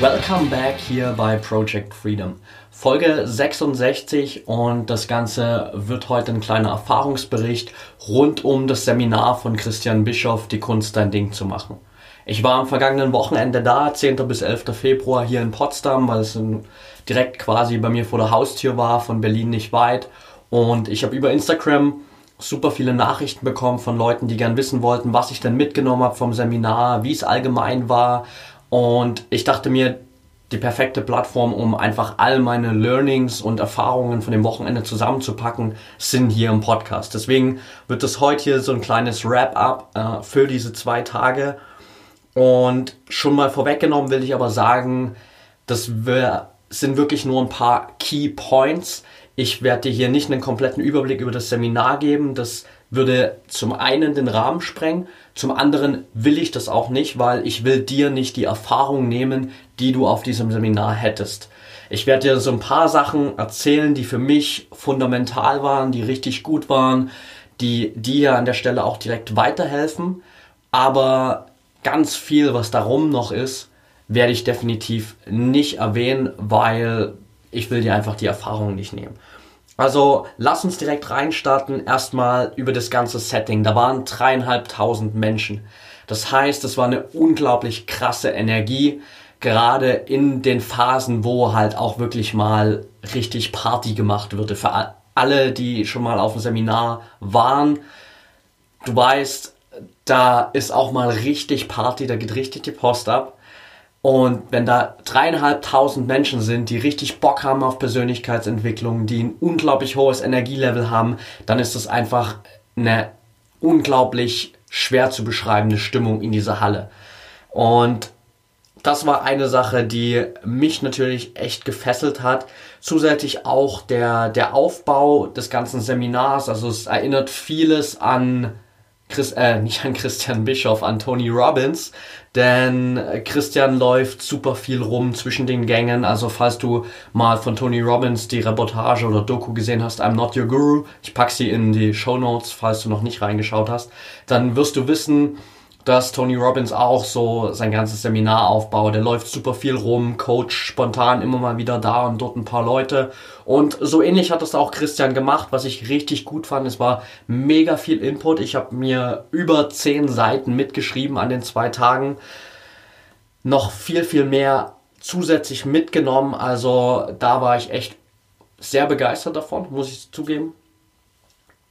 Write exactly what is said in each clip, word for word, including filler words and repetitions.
Welcome back hier bei Project Freedom, Folge sechsundsechzig, und das Ganze wird heute ein kleiner Erfahrungsbericht rund um das Seminar von Christian Bischoff, die Kunst, dein Ding zu machen. Ich war am vergangenen Wochenende da, zehnten bis elften Februar hier in Potsdam, weil es direkt quasi bei mir vor der Haustür war, von Berlin nicht weit, und ich habe über Instagram super viele Nachrichten bekommen von Leuten, die gern wissen wollten, was ich denn mitgenommen habe vom Seminar, wie es allgemein war. Und ich dachte mir, die perfekte Plattform, um einfach all meine Learnings und Erfahrungen von dem Wochenende zusammenzupacken, sind hier im Podcast. Deswegen wird das heute hier so ein kleines Wrap-up äh, für diese zwei Tage. Und schon mal vorweggenommen will ich aber sagen, das wir, sind wirklich nur ein paar Key Points. Ich werde dir hier nicht einen kompletten Überblick über das Seminar geben. Das würde zum einen den Rahmen sprengen, zum anderen will ich das auch nicht, weil ich will dir nicht die Erfahrung nehmen, die du auf diesem Seminar hättest. Ich werde dir so ein paar Sachen erzählen, die für mich fundamental waren, die richtig gut waren, die dir an der Stelle auch direkt weiterhelfen, aber ganz viel, was darum noch ist, werde ich definitiv nicht erwähnen, weil ich will dir einfach die Erfahrung nicht nehmen. Also lass uns direkt reinstarten, erstmal über das ganze Setting. Da waren dreieinhalbtausend Menschen. Das heißt, es war eine unglaublich krasse Energie, gerade in den Phasen, wo halt auch wirklich mal richtig Party gemacht wurde. Für alle, die schon mal auf dem Seminar waren, du weißt, da ist auch mal richtig Party, da geht richtig die Post ab. Und wenn da dreieinhalbtausend Menschen sind, die richtig Bock haben auf Persönlichkeitsentwicklung, die ein unglaublich hohes Energielevel haben, dann ist das einfach eine unglaublich schwer zu beschreibende Stimmung in dieser Halle. Und das war eine Sache, die mich natürlich echt gefesselt hat. Zusätzlich auch der, der Aufbau des ganzen Seminars. Also es erinnert vieles an Chris, äh, nicht an Christian Bischoff, an Tony Robbins, denn Christian läuft super viel rum zwischen den Gängen. Also falls du mal von Tony Robbins die Reportage oder Doku gesehen hast, I'm not your guru, ich pack sie in die Shownotes, falls du noch nicht reingeschaut hast, dann wirst du wissen, dass Tony Robbins auch so sein ganzes Seminar aufbaut. Der läuft super viel rum, coacht spontan immer mal wieder da und dort ein paar Leute. Und so ähnlich hat das auch Christian gemacht, was ich richtig gut fand. Es war mega viel Input. Ich habe mir über zehn Seiten mitgeschrieben an den zwei Tagen. Noch viel, viel mehr zusätzlich mitgenommen. Also da war ich echt sehr begeistert davon, muss ich zugeben.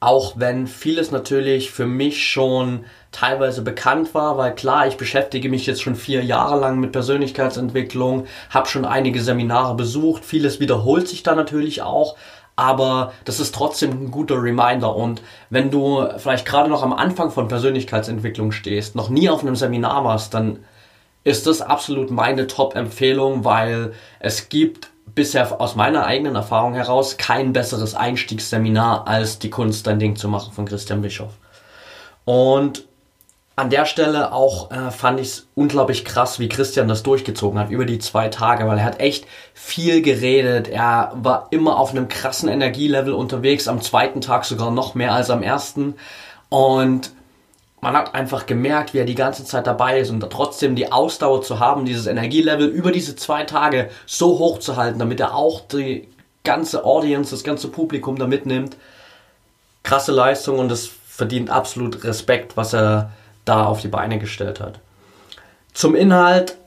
Auch wenn vieles natürlich für mich schon teilweise bekannt war, weil klar, ich beschäftige mich jetzt schon vier Jahre lang mit Persönlichkeitsentwicklung, habe schon einige Seminare besucht, vieles wiederholt sich da natürlich auch, aber das ist trotzdem ein guter Reminder. Und wenn du vielleicht gerade noch am Anfang von Persönlichkeitsentwicklung stehst, noch nie auf einem Seminar warst, dann ist das absolut meine Top-Empfehlung, weil es gibt bisher aus meiner eigenen Erfahrung heraus kein besseres Einstiegsseminar als die Kunst, dein Ding zu machen von Christian Bischoff. Und an der Stelle auch äh, fand ich es unglaublich krass, wie Christian das durchgezogen hat über die zwei Tage, weil er hat echt viel geredet. Er war immer auf einem krassen Energielevel unterwegs, am zweiten Tag sogar noch mehr als am ersten. Und man hat einfach gemerkt, wie er die ganze Zeit dabei ist, und trotzdem die Ausdauer zu haben, dieses Energielevel über diese zwei Tage so hoch zu halten, damit er auch die ganze Audience, das ganze Publikum da mitnimmt. Krasse Leistung, und das verdient absolut Respekt, was er da auf die Beine gestellt hat. Zum Inhalt: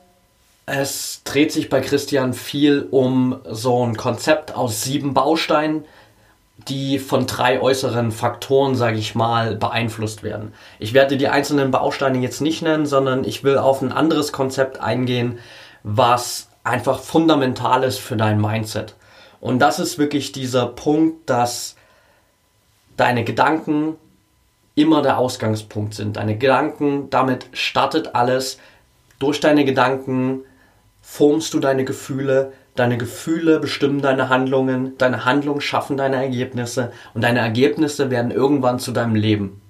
Es dreht sich bei Christian viel um so ein Konzept aus sieben Bausteinen, die von drei äußeren Faktoren, sage ich mal, beeinflusst werden. Ich werde die einzelnen Bausteine jetzt nicht nennen, sondern ich will auf ein anderes Konzept eingehen, was einfach fundamental ist für dein Mindset. Und das ist wirklich dieser Punkt, dass deine Gedanken immer der Ausgangspunkt sind. Deine Gedanken, damit startet alles. Durch deine Gedanken formst du deine Gefühle, deine Gefühle bestimmen deine Handlungen, deine Handlungen schaffen deine Ergebnisse und deine Ergebnisse werden irgendwann zu deinem Leben.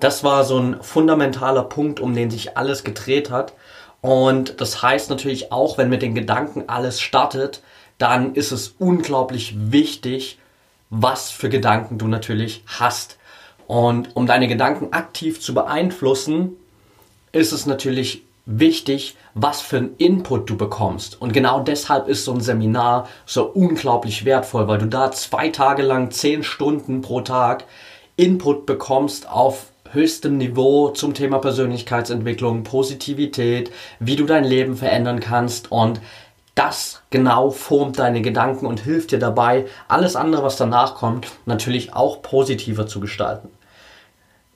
Das war so ein fundamentaler Punkt, um den sich alles gedreht hat. Und das heißt natürlich auch, wenn mit den Gedanken alles startet, dann ist es unglaublich wichtig, was für Gedanken du natürlich hast. Und um deine Gedanken aktiv zu beeinflussen, ist es natürlich wichtig, was für einen Input du bekommst. Und genau deshalb ist so ein Seminar so unglaublich wertvoll, weil du da zwei Tage lang, zehn Stunden pro Tag Input bekommst auf höchstem Niveau zum Thema Persönlichkeitsentwicklung, Positivität, wie du dein Leben verändern kannst, und das genau formt deine Gedanken und hilft dir dabei, alles andere, was danach kommt, natürlich auch positiver zu gestalten.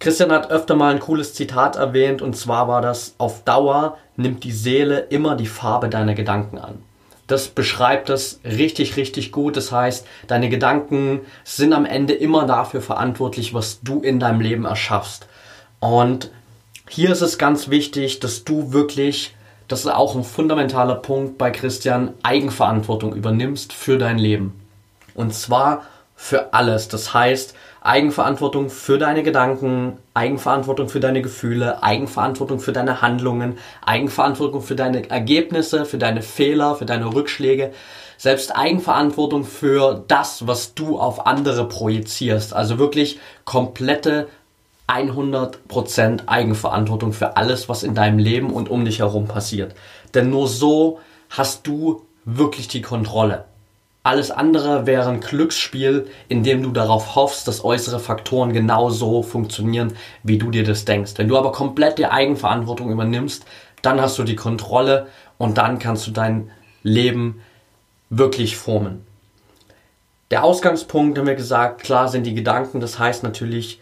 Christian hat öfter mal ein cooles Zitat erwähnt, und zwar war das: Auf Dauer nimmt die Seele immer die Farbe deiner Gedanken an. Das beschreibt das richtig, richtig gut. Das heißt, deine Gedanken sind am Ende immer dafür verantwortlich, was du in deinem Leben erschaffst. Und hier ist es ganz wichtig, dass du wirklich, das ist auch ein fundamentaler Punkt bei Christian, Eigenverantwortung übernimmst für dein Leben. Und zwar für alles. Das heißt, Eigenverantwortung für deine Gedanken, Eigenverantwortung für deine Gefühle, Eigenverantwortung für deine Handlungen, Eigenverantwortung für deine Ergebnisse, für deine Fehler, für deine Rückschläge, selbst Eigenverantwortung für das, was du auf andere projizierst. Also wirklich komplette hundert Prozent Eigenverantwortung für alles, was in deinem Leben und um dich herum passiert. Denn nur so hast du wirklich die Kontrolle. Alles andere wäre ein Glücksspiel, in dem du darauf hoffst, dass äußere Faktoren genauso funktionieren, wie du dir das denkst. Wenn du aber komplett die Eigenverantwortung übernimmst, dann hast du die Kontrolle und dann kannst du dein Leben wirklich formen. Der Ausgangspunkt, haben wir gesagt, klar sind die Gedanken. Das heißt natürlich,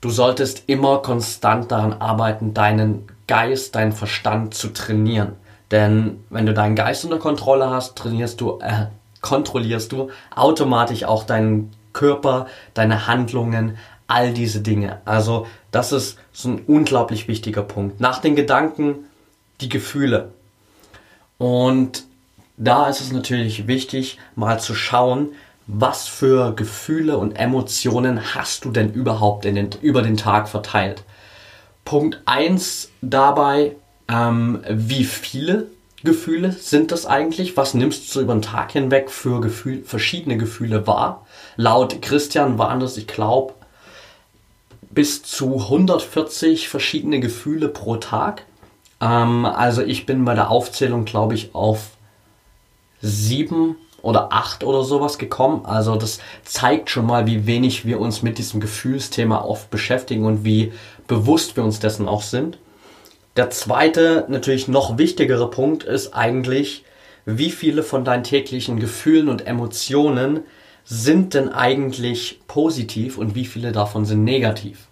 du solltest immer konstant daran arbeiten, deinen Geist, deinen Verstand zu trainieren. Denn wenn du deinen Geist unter Kontrolle hast, trainierst du... Äh, kontrollierst du automatisch auch deinen Körper, deine Handlungen, all diese Dinge. Also das ist so ein unglaublich wichtiger Punkt. Nach den Gedanken die Gefühle. Und da ist es natürlich wichtig, mal zu schauen, was für Gefühle und Emotionen hast du denn überhaupt in den, über den Tag verteilt. Punkt eins dabei, ähm, wie viele Gefühle sind das eigentlich? Was nimmst du über den Tag hinweg für Gefühl, verschiedene Gefühle wahr? Laut Christian waren das, ich glaube, bis zu hundertvierzig verschiedene Gefühle pro Tag. Ähm, also ich bin bei der Aufzählung, glaube ich, auf sieben oder acht oder sowas gekommen. Also das zeigt schon mal, wie wenig wir uns mit diesem Gefühlsthema oft beschäftigen und wie bewusst wir uns dessen auch sind. Der zweite, natürlich noch wichtigere Punkt ist eigentlich, wie viele von deinen täglichen Gefühlen und Emotionen sind denn eigentlich positiv und wie viele davon sind negativ?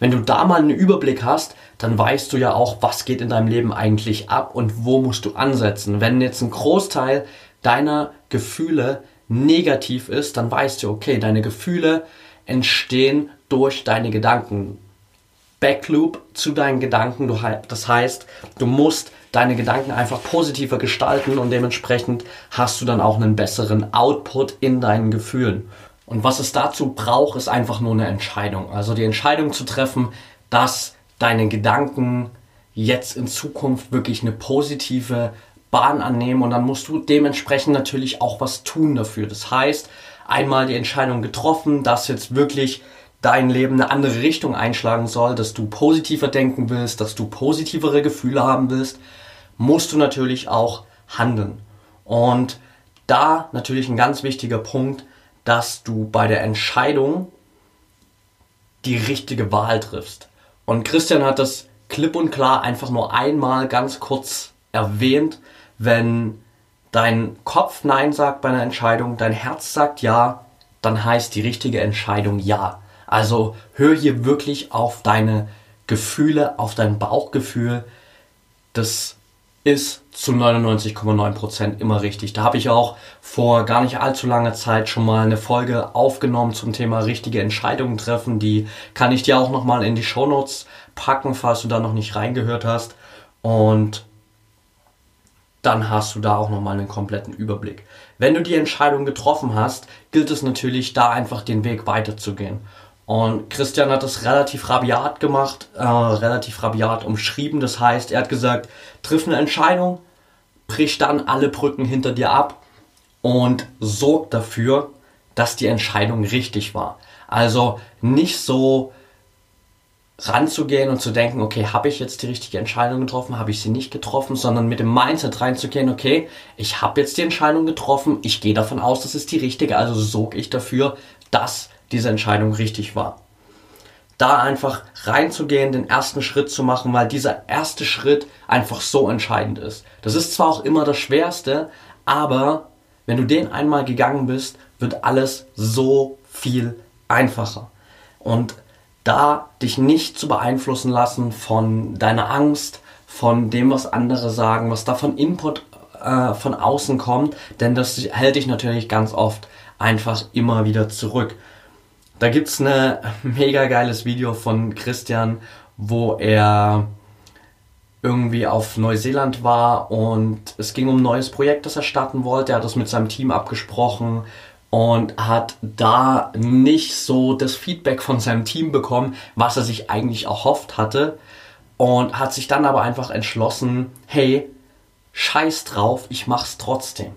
Wenn du da mal einen Überblick hast, dann weißt du ja auch, was geht in deinem Leben eigentlich ab und wo musst du ansetzen. Wenn jetzt ein Großteil deiner Gefühle negativ ist, dann weißt du, okay, deine Gefühle entstehen durch deine Gedanken. Backloop zu deinen Gedanken. Das heißt, du musst deine Gedanken einfach positiver gestalten und dementsprechend hast du dann auch einen besseren Output in deinen Gefühlen. Und was es dazu braucht, ist einfach nur eine Entscheidung. Also die Entscheidung zu treffen, dass deine Gedanken jetzt in Zukunft wirklich eine positive Bahn annehmen, und dann musst du dementsprechend natürlich auch was tun dafür. Das heißt, einmal die Entscheidung getroffen, dass jetzt wirklich dein Leben eine andere Richtung einschlagen soll, dass du positiver denken willst, dass du positivere Gefühle haben willst, musst du natürlich auch handeln. Und da natürlich ein ganz wichtiger Punkt, dass du bei der Entscheidung die richtige Wahl triffst. Und Christian hat das klipp und klar einfach nur einmal ganz kurz erwähnt: Wenn dein Kopf Nein sagt bei einer Entscheidung, dein Herz sagt Ja, dann heißt die richtige Entscheidung Ja. Also hör hier wirklich auf deine Gefühle, auf dein Bauchgefühl. Das ist zu neunundneunzig Komma neun Prozent immer richtig. Da habe ich auch vor gar nicht allzu langer Zeit schon mal eine Folge aufgenommen zum Thema richtige Entscheidungen treffen. Die kann ich dir auch nochmal in die Shownotes packen, falls du da noch nicht reingehört hast. Und dann hast du da auch nochmal einen kompletten Überblick. Wenn du die Entscheidung getroffen hast, gilt es natürlich, da einfach den Weg weiterzugehen. Und Christian hat das relativ rabiat gemacht, äh, relativ rabiat umschrieben. Das heißt, er hat gesagt, triff eine Entscheidung, brich dann alle Brücken hinter dir ab und sorg dafür, dass die Entscheidung richtig war. Also nicht so ranzugehen und zu denken, okay, habe ich jetzt die richtige Entscheidung getroffen, habe ich sie nicht getroffen, sondern mit dem Mindset reinzugehen, okay, ich habe jetzt die Entscheidung getroffen, ich gehe davon aus, das ist die richtige, also sorge ich dafür, dass diese Entscheidung richtig war. Da einfach reinzugehen, den ersten Schritt zu machen, weil dieser erste Schritt einfach so entscheidend ist. Das ist zwar auch immer das Schwerste, aber wenn du den einmal gegangen bist, wird alles so viel einfacher. Und da dich nicht zu beeinflussen lassen von deiner Angst, von dem, was andere sagen, was da von Input äh, von außen kommt, denn das hält dich natürlich ganz oft einfach immer wieder zurück. Da gibt es ein mega geiles Video von Christian, wo er irgendwie auf Neuseeland war und es ging um ein neues Projekt, das er starten wollte. Er hat das mit seinem Team abgesprochen und hat da nicht so das Feedback von seinem Team bekommen, was er sich eigentlich erhofft hatte. Und hat sich dann aber einfach entschlossen, hey, scheiß drauf, ich mach's trotzdem.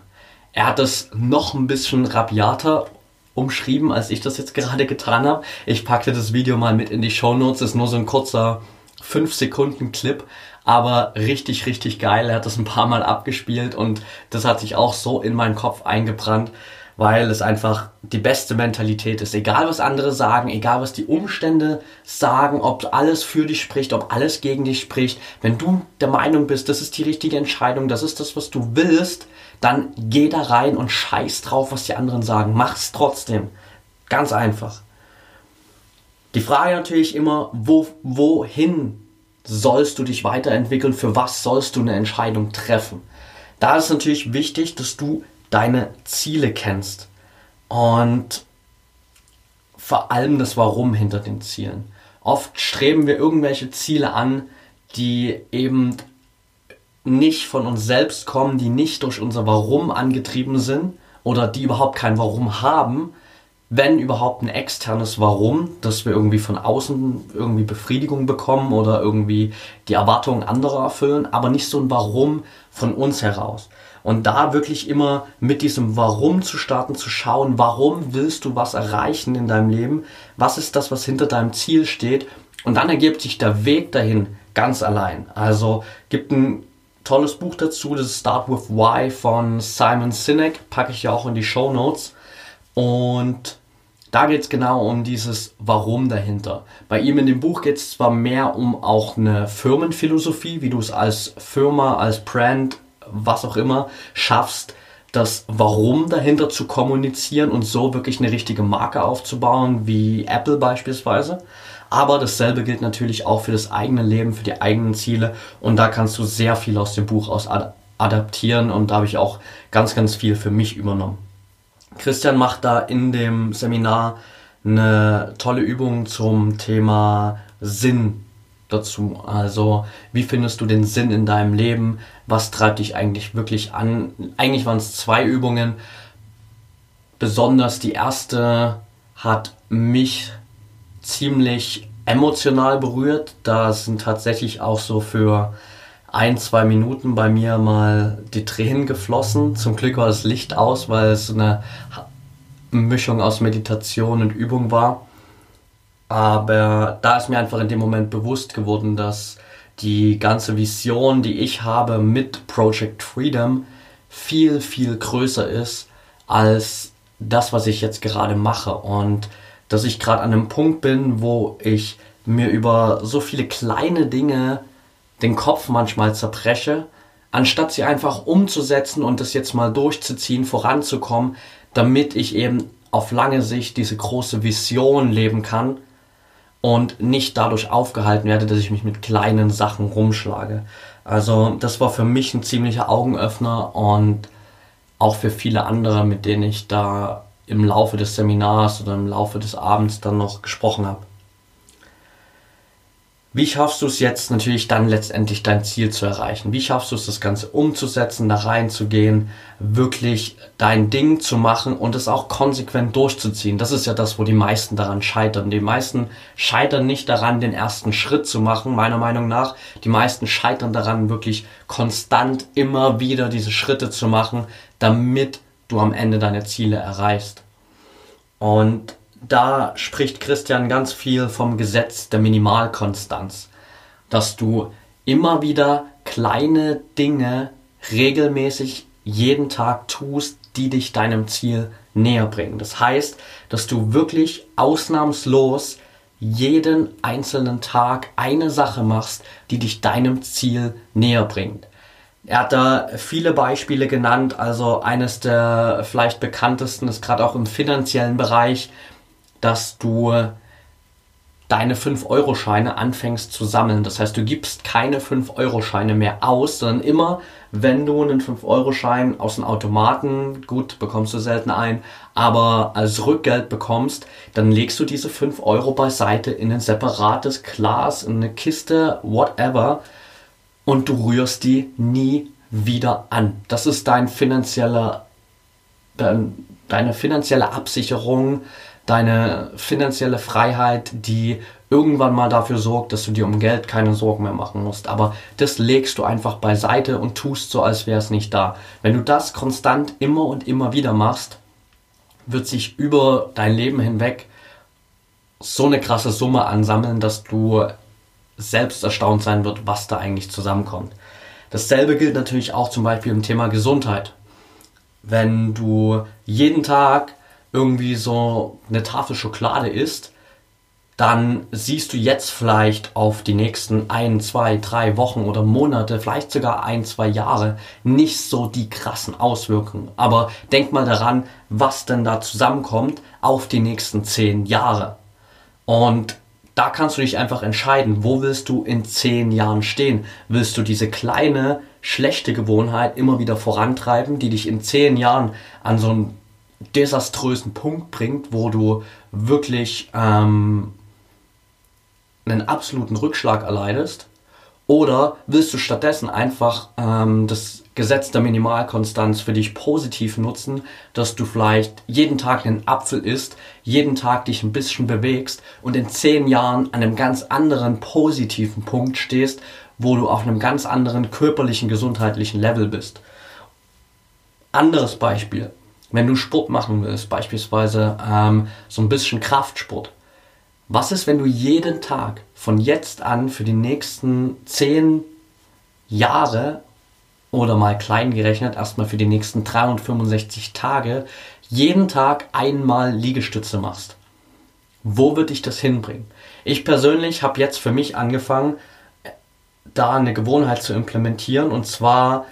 Er hat es noch ein bisschen rabiater umschrieben, als ich das jetzt gerade getan habe. Ich packte das Video mal mit in die Shownotes, ist nur so ein kurzer fünf Sekunden Clip, aber richtig, richtig geil. Er hat das ein paar Mal abgespielt und das hat sich auch so in meinen Kopf eingebrannt, weil es einfach die beste Mentalität ist. Egal, was andere sagen, egal, was die Umstände sagen, ob alles für dich spricht, ob alles gegen dich spricht. Wenn du der Meinung bist, das ist die richtige Entscheidung, das ist das, was du willst, dann geh da rein und scheiß drauf, was die anderen sagen. Mach's trotzdem. Ganz einfach. Die Frage natürlich immer, wo, wohin sollst du dich weiterentwickeln? Für was sollst du eine Entscheidung treffen? Da ist natürlich wichtig, dass du deine Ziele kennst und vor allem das Warum hinter den Zielen. Oft streben wir irgendwelche Ziele an, die eben nicht von uns selbst kommen, die nicht durch unser Warum angetrieben sind oder die überhaupt kein Warum haben, wenn überhaupt ein externes Warum, dass wir irgendwie von außen irgendwie Befriedigung bekommen oder irgendwie die Erwartungen anderer erfüllen, aber nicht so ein Warum von uns heraus. Und da wirklich immer mit diesem Warum zu starten, zu schauen, warum willst du was erreichen in deinem Leben? Was ist das, was hinter deinem Ziel steht? Und dann ergibt sich der Weg dahin ganz allein. Also gibt ein tolles Buch dazu, das ist Start with Why von Simon Sinek, packe ich ja auch in die Shownotes. Und da geht es genau um dieses Warum dahinter. Bei ihm in dem Buch geht es zwar mehr um auch eine Firmenphilosophie, wie du es als Firma, als Brand, was auch immer, schaffst, das Warum dahinter zu kommunizieren und so wirklich eine richtige Marke aufzubauen, wie Apple beispielsweise. Aber dasselbe gilt natürlich auch für das eigene Leben, für die eigenen Ziele. Und da kannst du sehr viel aus dem Buch aus ad- adaptieren und da habe ich auch ganz, ganz viel für mich übernommen. Christian macht da in dem Seminar eine tolle Übung zum Thema Sinn dazu. Also, wie findest du den Sinn in deinem Leben? Was treibt dich eigentlich wirklich an? Eigentlich waren es zwei Übungen. Besonders die erste hat mich ziemlich emotional berührt. Da sind tatsächlich auch so für ein, zwei Minuten bei mir mal die Tränen geflossen. Zum Glück war das Licht aus, weil es eine Mischung aus Meditation und Übung war. Aber da ist mir einfach in dem Moment bewusst geworden, dass die ganze Vision, die ich habe mit Project Freedom, viel, viel größer ist als das, was ich jetzt gerade mache. Und dass ich gerade an einem Punkt bin, wo ich mir über so viele kleine Dinge den Kopf manchmal zerbreche, anstatt sie einfach umzusetzen und das jetzt mal durchzuziehen, voranzukommen, damit ich eben auf lange Sicht diese große Vision leben kann und nicht dadurch aufgehalten werde, dass ich mich mit kleinen Sachen rumschlage. Also das war für mich ein ziemlicher Augenöffner und auch für viele andere, mit denen ich da im Laufe des Seminars oder im Laufe des Abends dann noch gesprochen habe. Wie schaffst du es jetzt natürlich dann letztendlich dein Ziel zu erreichen? Wie schaffst du es, das Ganze umzusetzen, da reinzugehen, wirklich dein Ding zu machen und es auch konsequent durchzuziehen? Das ist ja das, wo die meisten daran scheitern. Die meisten scheitern nicht daran, den ersten Schritt zu machen, meiner Meinung nach. Die meisten scheitern daran, wirklich konstant immer wieder diese Schritte zu machen, damit du am Ende deine Ziele erreichst. Und da spricht Christian ganz viel vom Gesetz der Minimalkonstanz, dass du immer wieder kleine Dinge regelmäßig jeden Tag tust, die dich deinem Ziel näher bringen. Das heißt, dass du wirklich ausnahmslos jeden einzelnen Tag eine Sache machst, die dich deinem Ziel näher bringt. Er hat da viele Beispiele genannt, also eines der vielleicht bekanntesten ist gerade auch im finanziellen Bereich, dass du deine fünf Euro Scheine anfängst zu sammeln. Das heißt, du gibst keine fünf Euro Scheine mehr aus, sondern immer, wenn du einen fünf Euro Schein aus dem Automaten, gut, bekommst du selten ein, aber als Rückgeld bekommst, dann legst du diese fünf Euro beiseite in ein separates Glas, in eine Kiste, whatever, und du rührst die nie wieder an. Das ist dein finanzieller, deine finanzielle Absicherung, deine finanzielle Freiheit, die irgendwann mal dafür sorgt, dass du dir um Geld keine Sorgen mehr machen musst. Aber das legst du einfach beiseite und tust so, als wäre es nicht da. Wenn du das konstant immer und immer wieder machst, wird sich über dein Leben hinweg so eine krasse Summe ansammeln, dass du selbst erstaunt sein wirst, was da eigentlich zusammenkommt. Dasselbe gilt natürlich auch zum Beispiel im Thema Gesundheit. Wenn du jeden Tag irgendwie so eine Tafel Schokolade isst, dann siehst du jetzt vielleicht auf die nächsten ein, zwei, drei Wochen oder Monate, vielleicht sogar ein, zwei Jahre, nicht so die krassen Auswirkungen. Aber denk mal daran, was denn da zusammenkommt auf die nächsten zehn Jahre. Und da kannst du dich einfach entscheiden, wo willst du in zehn Jahren stehen? Willst du diese kleine, schlechte Gewohnheit immer wieder vorantreiben, die dich in zehn Jahren an so einen desaströsen Punkt bringt, wo du wirklich ähm, einen absoluten Rückschlag erleidest? Oder willst du stattdessen einfach ähm, das Gesetz der Minimalkonstanz für dich positiv nutzen, dass du vielleicht jeden Tag einen Apfel isst, jeden Tag dich ein bisschen bewegst und in zehn Jahren an einem ganz anderen positiven Punkt stehst, wo du auf einem ganz anderen körperlichen, gesundheitlichen Level bist? Anderes Beispiel. Wenn du Sport machen willst, beispielsweise ähm, so ein bisschen Kraftsport. Was ist, wenn du jeden Tag von jetzt an für die nächsten zehn Jahre oder mal klein gerechnet, erstmal für die nächsten dreihundertfünfundsechzig Tage, jeden Tag einmal Liegestütze machst? Wo wird dich das hinbringen? Ich persönlich habe jetzt für mich angefangen, da eine Gewohnheit zu implementieren, und zwar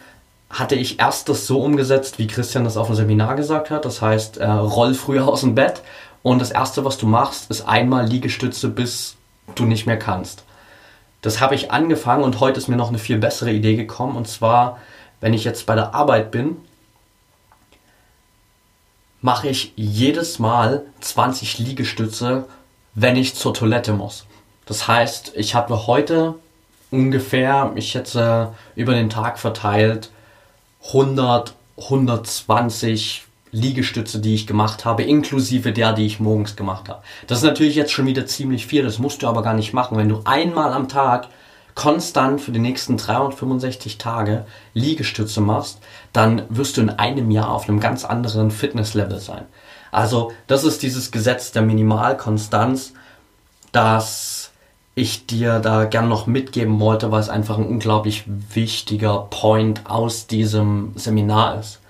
hatte ich erst das so umgesetzt, wie Christian das auf dem Seminar gesagt hat. Das heißt, äh, roll früher aus dem Bett und das Erste, was du machst, ist einmal Liegestütze, bis du nicht mehr kannst. Das habe ich angefangen und heute ist mir noch eine viel bessere Idee gekommen. Und zwar, wenn ich jetzt bei der Arbeit bin, mache ich jedes Mal zwanzig Liegestütze, wenn ich zur Toilette muss. Das heißt, ich habe heute ungefähr, ich schätze, über den Tag verteilt, hundert, hundertzwanzig Liegestütze, die ich gemacht habe, inklusive der, die ich morgens gemacht habe. Das ist natürlich jetzt schon wieder ziemlich viel, das musst du aber gar nicht machen. Wenn du einmal am Tag konstant für die nächsten dreihundertfünfundsechzig Tage Liegestütze machst, dann wirst du in einem Jahr auf einem ganz anderen Fitnesslevel sein. Also das ist dieses Gesetz der Minimalkonstanz, das ich dir da gern noch mitgeben wollte, weil es einfach ein unglaublich wichtiger Point aus diesem Seminar ist.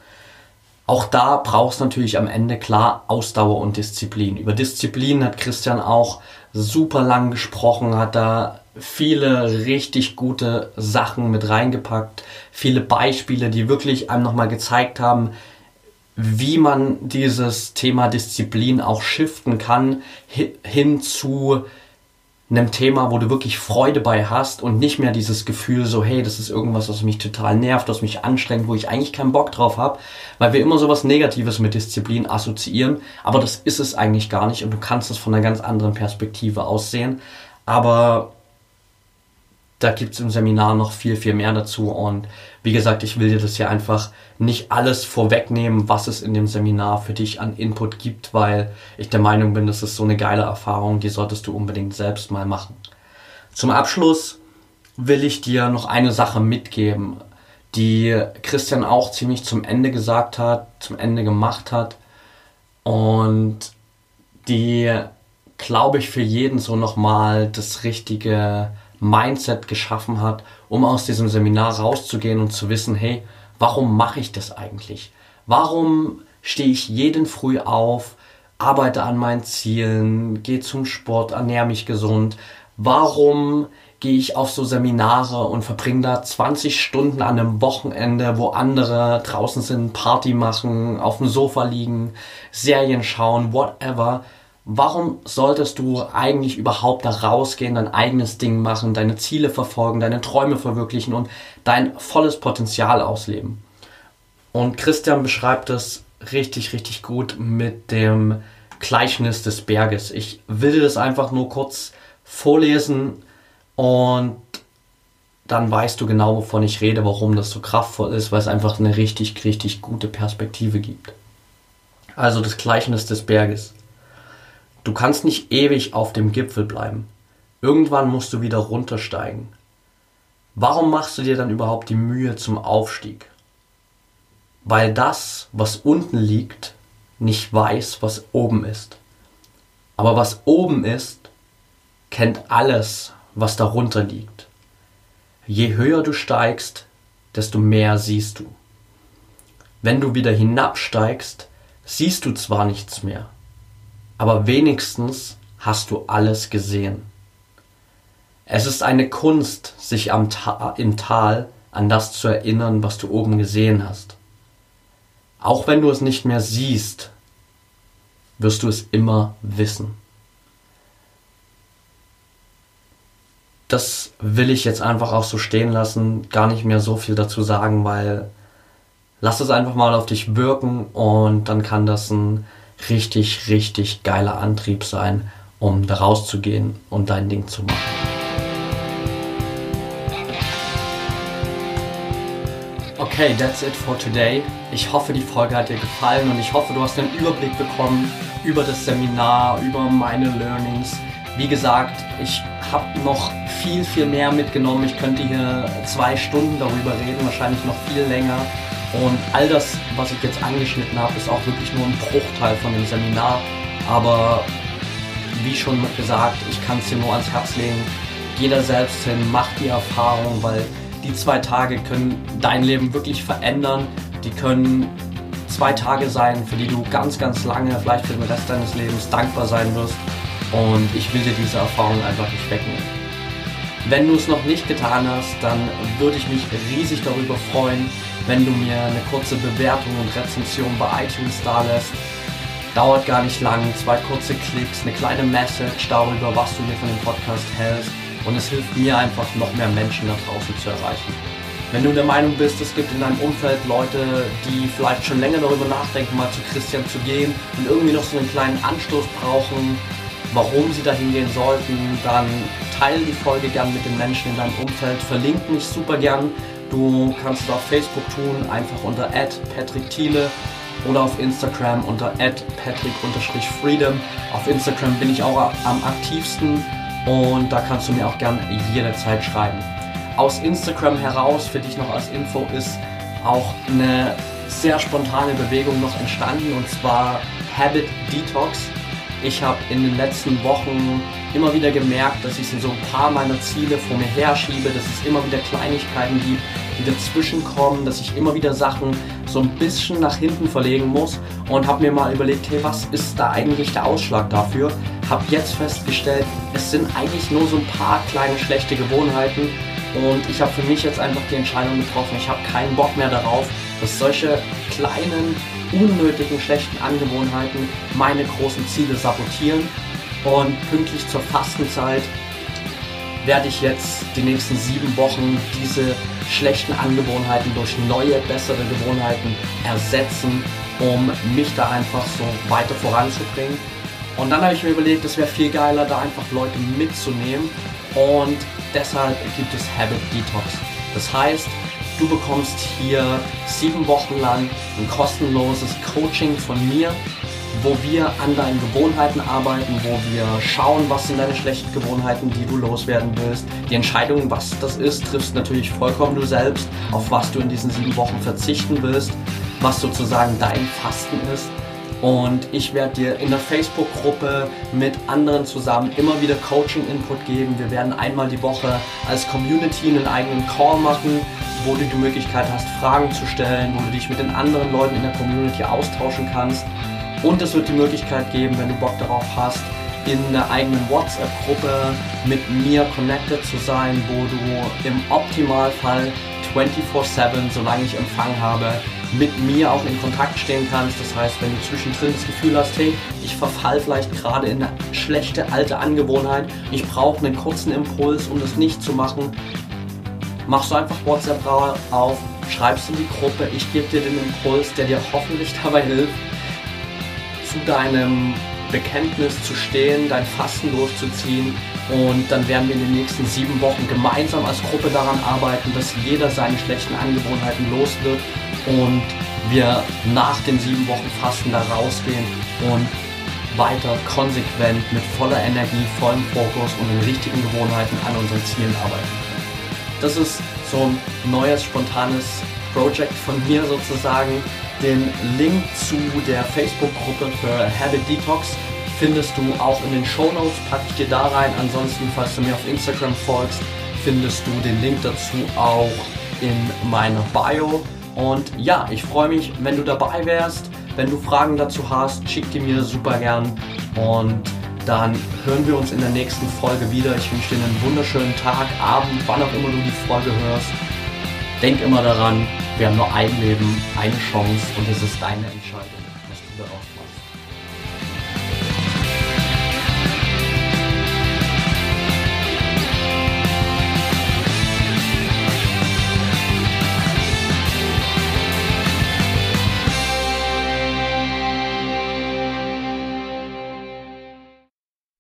Auch da brauchst du natürlich am Ende klar Ausdauer und Disziplin. Über Disziplin hat Christian auch super lang gesprochen, hat da viele richtig gute Sachen mit reingepackt, viele Beispiele, die wirklich einem nochmal gezeigt haben, wie man dieses Thema Disziplin auch shiften kann hin zu einem Thema, wo du wirklich Freude bei hast und nicht mehr dieses Gefühl so, hey, das ist irgendwas, was mich total nervt, was mich anstrengt, wo ich eigentlich keinen Bock drauf habe, weil wir immer sowas Negatives mit Disziplin assoziieren, aber das ist es eigentlich gar nicht und du kannst es von einer ganz anderen Perspektive aussehen. Aber da gibt es im Seminar noch viel, viel mehr dazu. Und wie gesagt, ich will dir das hier einfach nicht alles vorwegnehmen, was es in dem Seminar für dich an Input gibt, weil ich der Meinung bin, das ist so eine geile Erfahrung, die solltest du unbedingt selbst mal machen. Zum Abschluss will ich dir noch eine Sache mitgeben, die Christian auch ziemlich zum Ende gesagt hat, zum Ende gemacht hat und die, glaube ich, für jeden so nochmal das richtige Mindset geschaffen hat, um aus diesem Seminar rauszugehen und zu wissen, hey, warum mache ich das eigentlich? Warum stehe ich jeden Früh auf, arbeite an meinen Zielen, gehe zum Sport, ernähre mich gesund? Warum gehe ich auf so Seminare und verbringe da zwanzig Stunden an einem Wochenende, wo andere draußen sind, Party machen, auf dem Sofa liegen, Serien schauen, whatever? Warum solltest du eigentlich überhaupt da rausgehen, dein eigenes Ding machen, deine Ziele verfolgen, deine Träume verwirklichen und dein volles Potenzial ausleben? Und Christian beschreibt das richtig, richtig gut mit dem Gleichnis des Berges. Ich will das einfach nur kurz vorlesen und dann weißt du genau, wovon ich rede, warum das so kraftvoll ist, weil es einfach eine richtig, richtig gute Perspektive gibt. Also das Gleichnis des Berges. Du kannst nicht ewig auf dem Gipfel bleiben. Irgendwann musst du wieder runtersteigen. Warum machst du dir dann überhaupt die Mühe zum Aufstieg? Weil das, was unten liegt, nicht weiß, was oben ist. Aber was oben ist, kennt alles, was darunter liegt. Je höher du steigst, desto mehr siehst du. Wenn du wieder hinabsteigst, siehst du zwar nichts mehr, aber wenigstens hast du alles gesehen. Es ist eine Kunst, sich am Ta- im Tal an das zu erinnern, was du oben gesehen hast. Auch wenn du es nicht mehr siehst, wirst du es immer wissen. Das will ich jetzt einfach auch so stehen lassen, gar nicht mehr so viel dazu sagen, weil lass es einfach mal auf dich wirken und dann kann das ein richtig, richtig geiler Antrieb sein, um da rauszugehen und dein Ding zu machen. Okay, that's it for today. Ich hoffe, die Folge hat dir gefallen und ich hoffe, du hast einen Überblick bekommen über das Seminar, über meine Learnings. Wie gesagt, ich habe noch viel, viel mehr mitgenommen. Ich könnte hier zwei Stunden darüber reden, wahrscheinlich noch viel länger. Und all das, was ich jetzt angeschnitten habe, ist auch wirklich nur ein Bruchteil von dem Seminar. Aber wie schon gesagt, ich kann es dir nur ans Herz legen. Geh da selbst hin, mach die Erfahrung, weil die zwei Tage können dein Leben wirklich verändern. Die können zwei Tage sein, für die du ganz, ganz lange, vielleicht für den Rest deines Lebens dankbar sein wirst. Und ich will dir diese Erfahrung einfach nicht wegnehmen. Wenn du es noch nicht getan hast, dann würde ich mich riesig darüber freuen, wenn du mir eine kurze Bewertung und Rezension bei iTunes da lässt. Dauert gar nicht lang, zwei kurze Klicks, eine kleine Message darüber, was du mir von dem Podcast hältst. Und es hilft mir einfach, noch mehr Menschen da draußen zu erreichen. Wenn du der Meinung bist, es gibt in deinem Umfeld Leute, die vielleicht schon länger darüber nachdenken, mal zu Christian zu gehen und irgendwie noch so einen kleinen Anstoß brauchen, warum sie dahin gehen sollten, dann teile die Folge gern mit den Menschen in deinem Umfeld, verlinke mich super gern. Du kannst es auf Facebook tun, einfach unter at Patrick Thiele oder auf Instagram unter at Patrick Freedom. Auf Instagram bin ich auch am aktivsten und da kannst du mir auch gern jederzeit schreiben. Aus Instagram heraus, für dich noch als Info, ist auch eine sehr spontane Bewegung noch entstanden und zwar Habit Detox. Ich habe in den letzten Wochen immer wieder gemerkt, dass ich so ein paar meiner Ziele vor mir herschiebe, dass es immer wieder Kleinigkeiten gibt, die dazwischen kommen, dass ich immer wieder Sachen so ein bisschen nach hinten verlegen muss und habe mir mal überlegt, hey, was ist da eigentlich der Ausschlag dafür? Habe jetzt festgestellt, es sind eigentlich nur so ein paar kleine schlechte Gewohnheiten und ich habe für mich jetzt einfach die Entscheidung getroffen, ich habe keinen Bock mehr darauf, dass solche kleinen unnötigen schlechten Angewohnheiten meine großen Ziele sabotieren und pünktlich zur Fastenzeit werde ich jetzt die nächsten sieben Wochen diese schlechten Angewohnheiten durch neue, bessere Gewohnheiten ersetzen, um mich da einfach so weiter voranzubringen. Und dann habe ich mir überlegt, es wäre viel geiler, da einfach Leute mitzunehmen und deshalb gibt es Habit Detox. Das heißt, du bekommst hier sieben Wochen lang ein kostenloses Coaching von mir, wo wir an deinen Gewohnheiten arbeiten, wo wir schauen, was sind deine schlechten Gewohnheiten, die du loswerden willst. Die Entscheidung, was das ist, triffst natürlich vollkommen du selbst, auf was du in diesen sieben Wochen verzichten willst, was sozusagen dein Fasten ist. Und ich werde dir in der Facebook-Gruppe mit anderen zusammen immer wieder Coaching-Input geben. Wir werden einmal die Woche als Community einen eigenen Call machen, wo du die Möglichkeit hast, Fragen zu stellen, wo du dich mit den anderen Leuten in der Community austauschen kannst. Und es wird die Möglichkeit geben, wenn du Bock darauf hast, in einer eigenen WhatsApp-Gruppe mit mir connected zu sein, wo du im Optimalfall vierundzwanzig sieben, solange ich Empfang habe, mit mir auch in Kontakt stehen kannst. Das heißt, wenn du zwischendrin das Gefühl hast, hey, ich verfall vielleicht gerade in eine schlechte alte Angewohnheit, ich brauche einen kurzen Impuls, um das nicht zu machen, machst du einfach WhatsApp auf, schreibst in die Gruppe, ich gebe dir den Impuls, der dir hoffentlich dabei hilft, zu deinem Bekenntnis zu stehen, dein Fasten durchzuziehen, und dann werden wir in den nächsten sieben Wochen gemeinsam als Gruppe daran arbeiten, dass jeder seine schlechten Angewohnheiten los wird und wir nach den sieben Wochen Fasten da rausgehen und weiter konsequent mit voller Energie, vollem Fokus und den richtigen Gewohnheiten an unseren Zielen arbeiten. Das ist so ein neues, spontanes Projekt von mir sozusagen. Den Link zu der Facebook-Gruppe für Habit Detox findest du auch in den Shownotes, packe ich dir da rein. Ansonsten, falls du mir auf Instagram folgst, findest du den Link dazu auch in meiner Bio. Und ja, ich freue mich, wenn du dabei wärst. Wenn du Fragen dazu hast, schick die mir super gern. Und dann hören wir uns in der nächsten Folge wieder. Ich wünsche dir einen wunderschönen Tag, Abend, wann auch immer du die Folge hörst. Denk immer daran, wir haben nur ein Leben, eine Chance, und es ist deine Entscheidung, was du daraus machst.